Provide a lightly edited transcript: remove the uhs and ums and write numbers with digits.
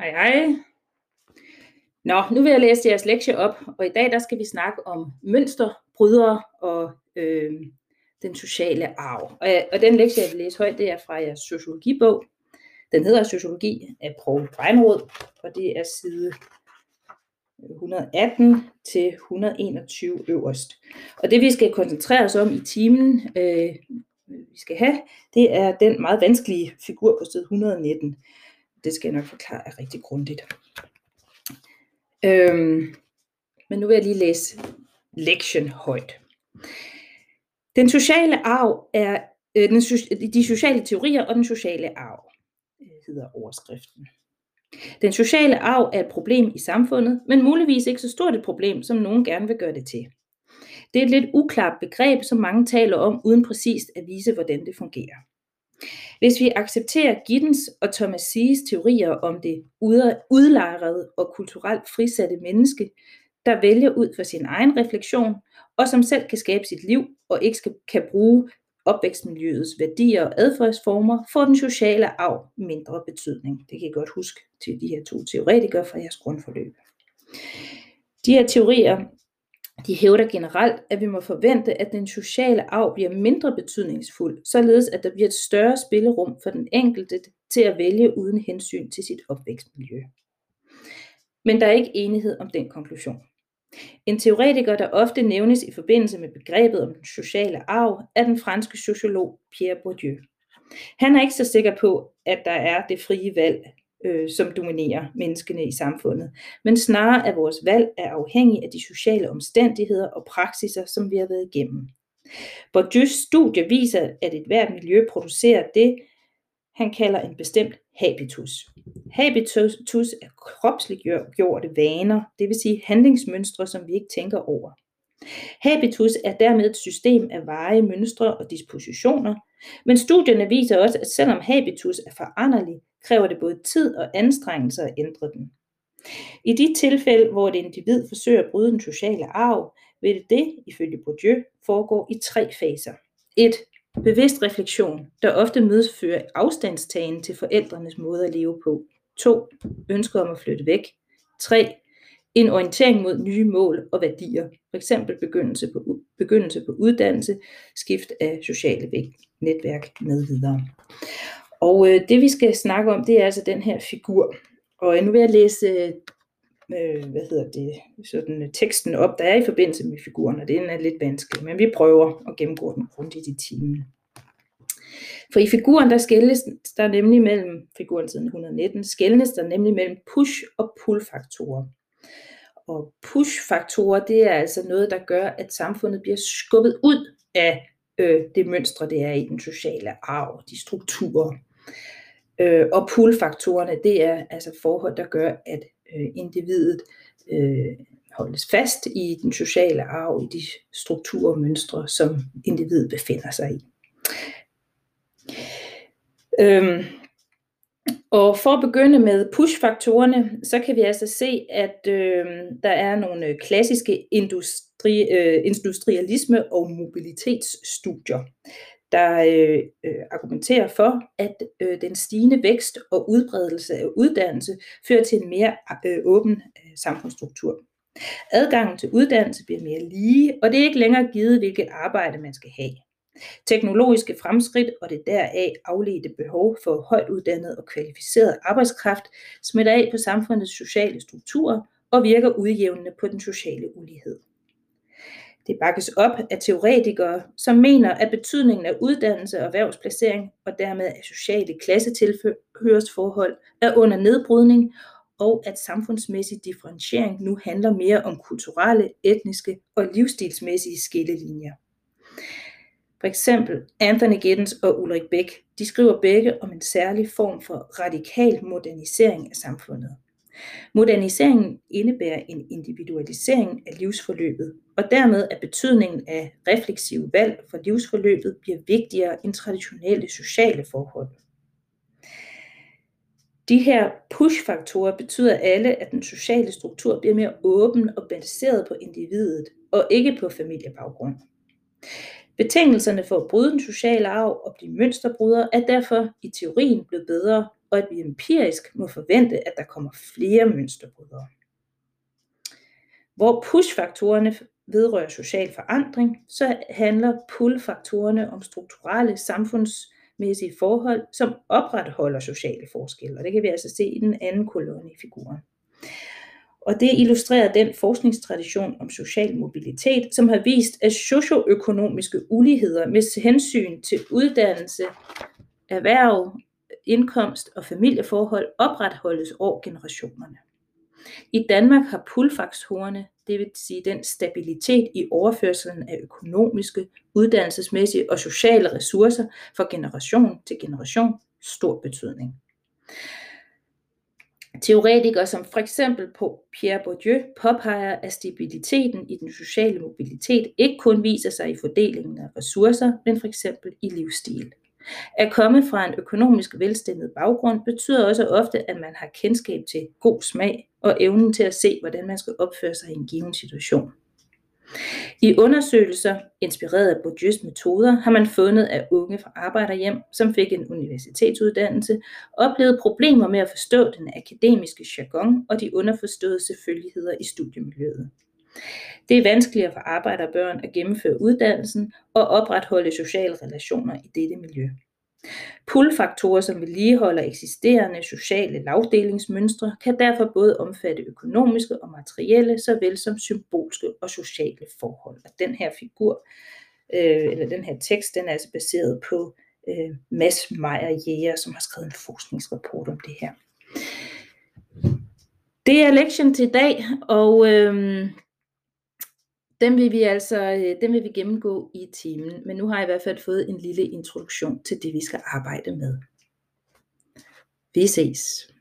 Hej hej. Nå, nu vil jeg læse jeres lektie op, og i dag der skal vi snakke om mønsterbrydere og den sociale arv. Og den lektie, jeg vil læse højt, det er fra jeres sociologibog. Den hedder Sociologi af Progremråd, og det er side 118 til 121 øverst. Og det vi skal koncentrere os om i timen, vi skal have, det er den meget vanskelige figur på side 119. Det skal jeg nok forklare er rigtig grundigt. Men nu vil jeg lige læse lektien højt. Den sociale arv er de sociale teorier og den sociale arv, hedder overskriften. Den sociale arv er et problem i samfundet, men muligvis ikke så stort et problem, som nogen gerne vil gøre det til. Det er et lidt uklart begreb, som mange taler om, uden præcist at vise, hvordan det fungerer. Hvis vi accepterer Giddens og Thomas Ziehes teorier om det udlejrede og kulturelt frisatte menneske, der vælger ud fra sin egen refleksion, og som selv kan skabe sit liv, og ikke kan bruge opvækstmiljøets værdier og adfærdsformer, får den sociale arv mindre betydning. Det kan I godt huske til de her to teoretikere fra jeres grundforløb. De her teorier, de hævder generelt, at vi må forvente, at den sociale arv bliver mindre betydningsfuld, således at der bliver et større spillerum for den enkelte til at vælge uden hensyn til sit opvækstmiljø. Men der er ikke enighed om den konklusion. En teoretiker, der ofte nævnes i forbindelse med begrebet om den sociale arv, er den franske sociolog Pierre Bourdieu. Han er ikke så sikker på, at der er det frie valg, som dominerer menneskene i samfundet, men snarere at vores valg er afhængig af de sociale omstændigheder og praksiser, som vi har været igennem. Bourdieus studie viser, at et hvert miljø producerer det, han kalder en bestemt habitus. Habitus er kropsliggjorte vaner, det vil sige handlingsmønstre, som vi ikke tænker over. Habitus er dermed et system af varige mønstre og dispositioner, men studierne viser også, at selvom habitus er foranderlig, kræver det både tid og anstrengelse at ændre den. I de tilfælde, hvor et individ forsøger at bryde den sociale arv, vil det, ifølge Bourdieu, foregå i tre faser. 1. Bevidst refleksion, der ofte medfører afstandstagen til forældrenes måde at leve på. 2. Ønsker om at flytte væk. 3. En orientering mod nye mål og værdier, f.eks. begyndelse på uddannelse, skift af sociale netværk med videre. Og det vi skal snakke om, det er altså den her figur. Og nu vil jeg læse teksten op, der er i forbindelse med figuren, og den er lidt vanskelig, men vi prøver at gennemgå den grundigt i timen. For i figuren, skelnes der nemlig mellem push- og pull-faktorer. Og push-faktorer, det er altså noget, der gør, at samfundet bliver skubbet ud af det mønstre, det er i den sociale arv, de strukturer. Og pull-faktorerne, det er altså forhold, der gør, at individet holdes fast i den sociale arv, i de strukturer og mønstre, som individet befinder sig i. Og for at begynde med push-faktorerne, så kan vi altså se, at der er nogle klassiske industrialisme- og mobilitetsstudier, der argumenterer for, at den stigende vækst og udbredelse af uddannelse fører til en mere åben samfundsstruktur. Adgangen til uddannelse bliver mere lige, og det er ikke længere givet, hvilket arbejde man skal have. Teknologiske fremskridt og det deraf afledte behov for højt uddannet og kvalificeret arbejdskraft smitter af på samfundets sociale strukturer og virker udjævnende på den sociale ulighed. Det bakkes op af teoretikere, som mener, at betydningen af uddannelse og erhvervsplacering og dermed af sociale klassetilhørsforhold er under nedbrydning, og at samfundsmæssig differentiering nu handler mere om kulturelle, etniske og livsstilsmæssige skillelinjer. For eksempel Anthony Giddens og Ulrik Beck, de skriver begge om en særlig form for radikal modernisering af samfundet. Moderniseringen indebærer en individualisering af livsforløbet, og dermed at betydningen af refleksive valg for livsforløbet bliver vigtigere end traditionelle sociale forhold. De her push-faktorer betyder alle, at den sociale struktur bliver mere åben og baseret på individet, og ikke på familiebaggrund. Betingelserne for at bryde den sociale arv og blive mønsterbryder er derfor i teorien blevet bedre, og at vi empirisk må forvente, at der kommer flere mønsterbrydere. Hvor push-faktorerne vedrører social forandring, så handler pull-faktorerne om strukturelle samfundsmæssige forhold, som opretholder sociale forskelle. Og det kan vi altså se i den anden kolonne i figuren. Og det illustrerer den forskningstradition om social mobilitet, som har vist, at socioøkonomiske uligheder med hensyn til uddannelse, erhverv, indkomst og familieforhold opretholdes over generationerne. I Danmark har pull-faktorerne, det vil sige den stabilitet i overførselen af økonomiske, uddannelsesmæssige og sociale ressourcer fra generation til generation, stor betydning. Teoretikere som for eksempel Pierre Bourdieu påpeger, at stabiliteten i den sociale mobilitet ikke kun viser sig i fordelingen af ressourcer, men for eksempel i livsstil. At komme fra en økonomisk velstillet baggrund betyder også ofte, at man har kendskab til god smag og evnen til at se, hvordan man skal opføre sig i en given situation. I undersøgelser inspireret af Bourdieus metoder har man fundet, at unge fra arbejderhjem, som fik en universitetsuddannelse, oplevede problemer med at forstå den akademiske jargon og de underforståede selvfølgeligheder i studiemiljøet. Det er vanskeligere for arbejderbørn at gennemføre uddannelsen og opretholde sociale relationer i dette miljø. Pull-faktorer, som vedligeholder eksisterende sociale lavdelingsmønstre, kan derfor både omfatte økonomiske og materielle, såvel som symbolske og sociale forhold. Og den her figur, eller den her tekst, den er altså baseret på Mads Meier Jæger, som har skrevet en forskningsrapport om det her. Det er lektionen til i dag, og den vil vi gennemgå i timen, men nu har jeg i hvert fald fået en lille introduktion til det, vi skal arbejde med. Vi ses.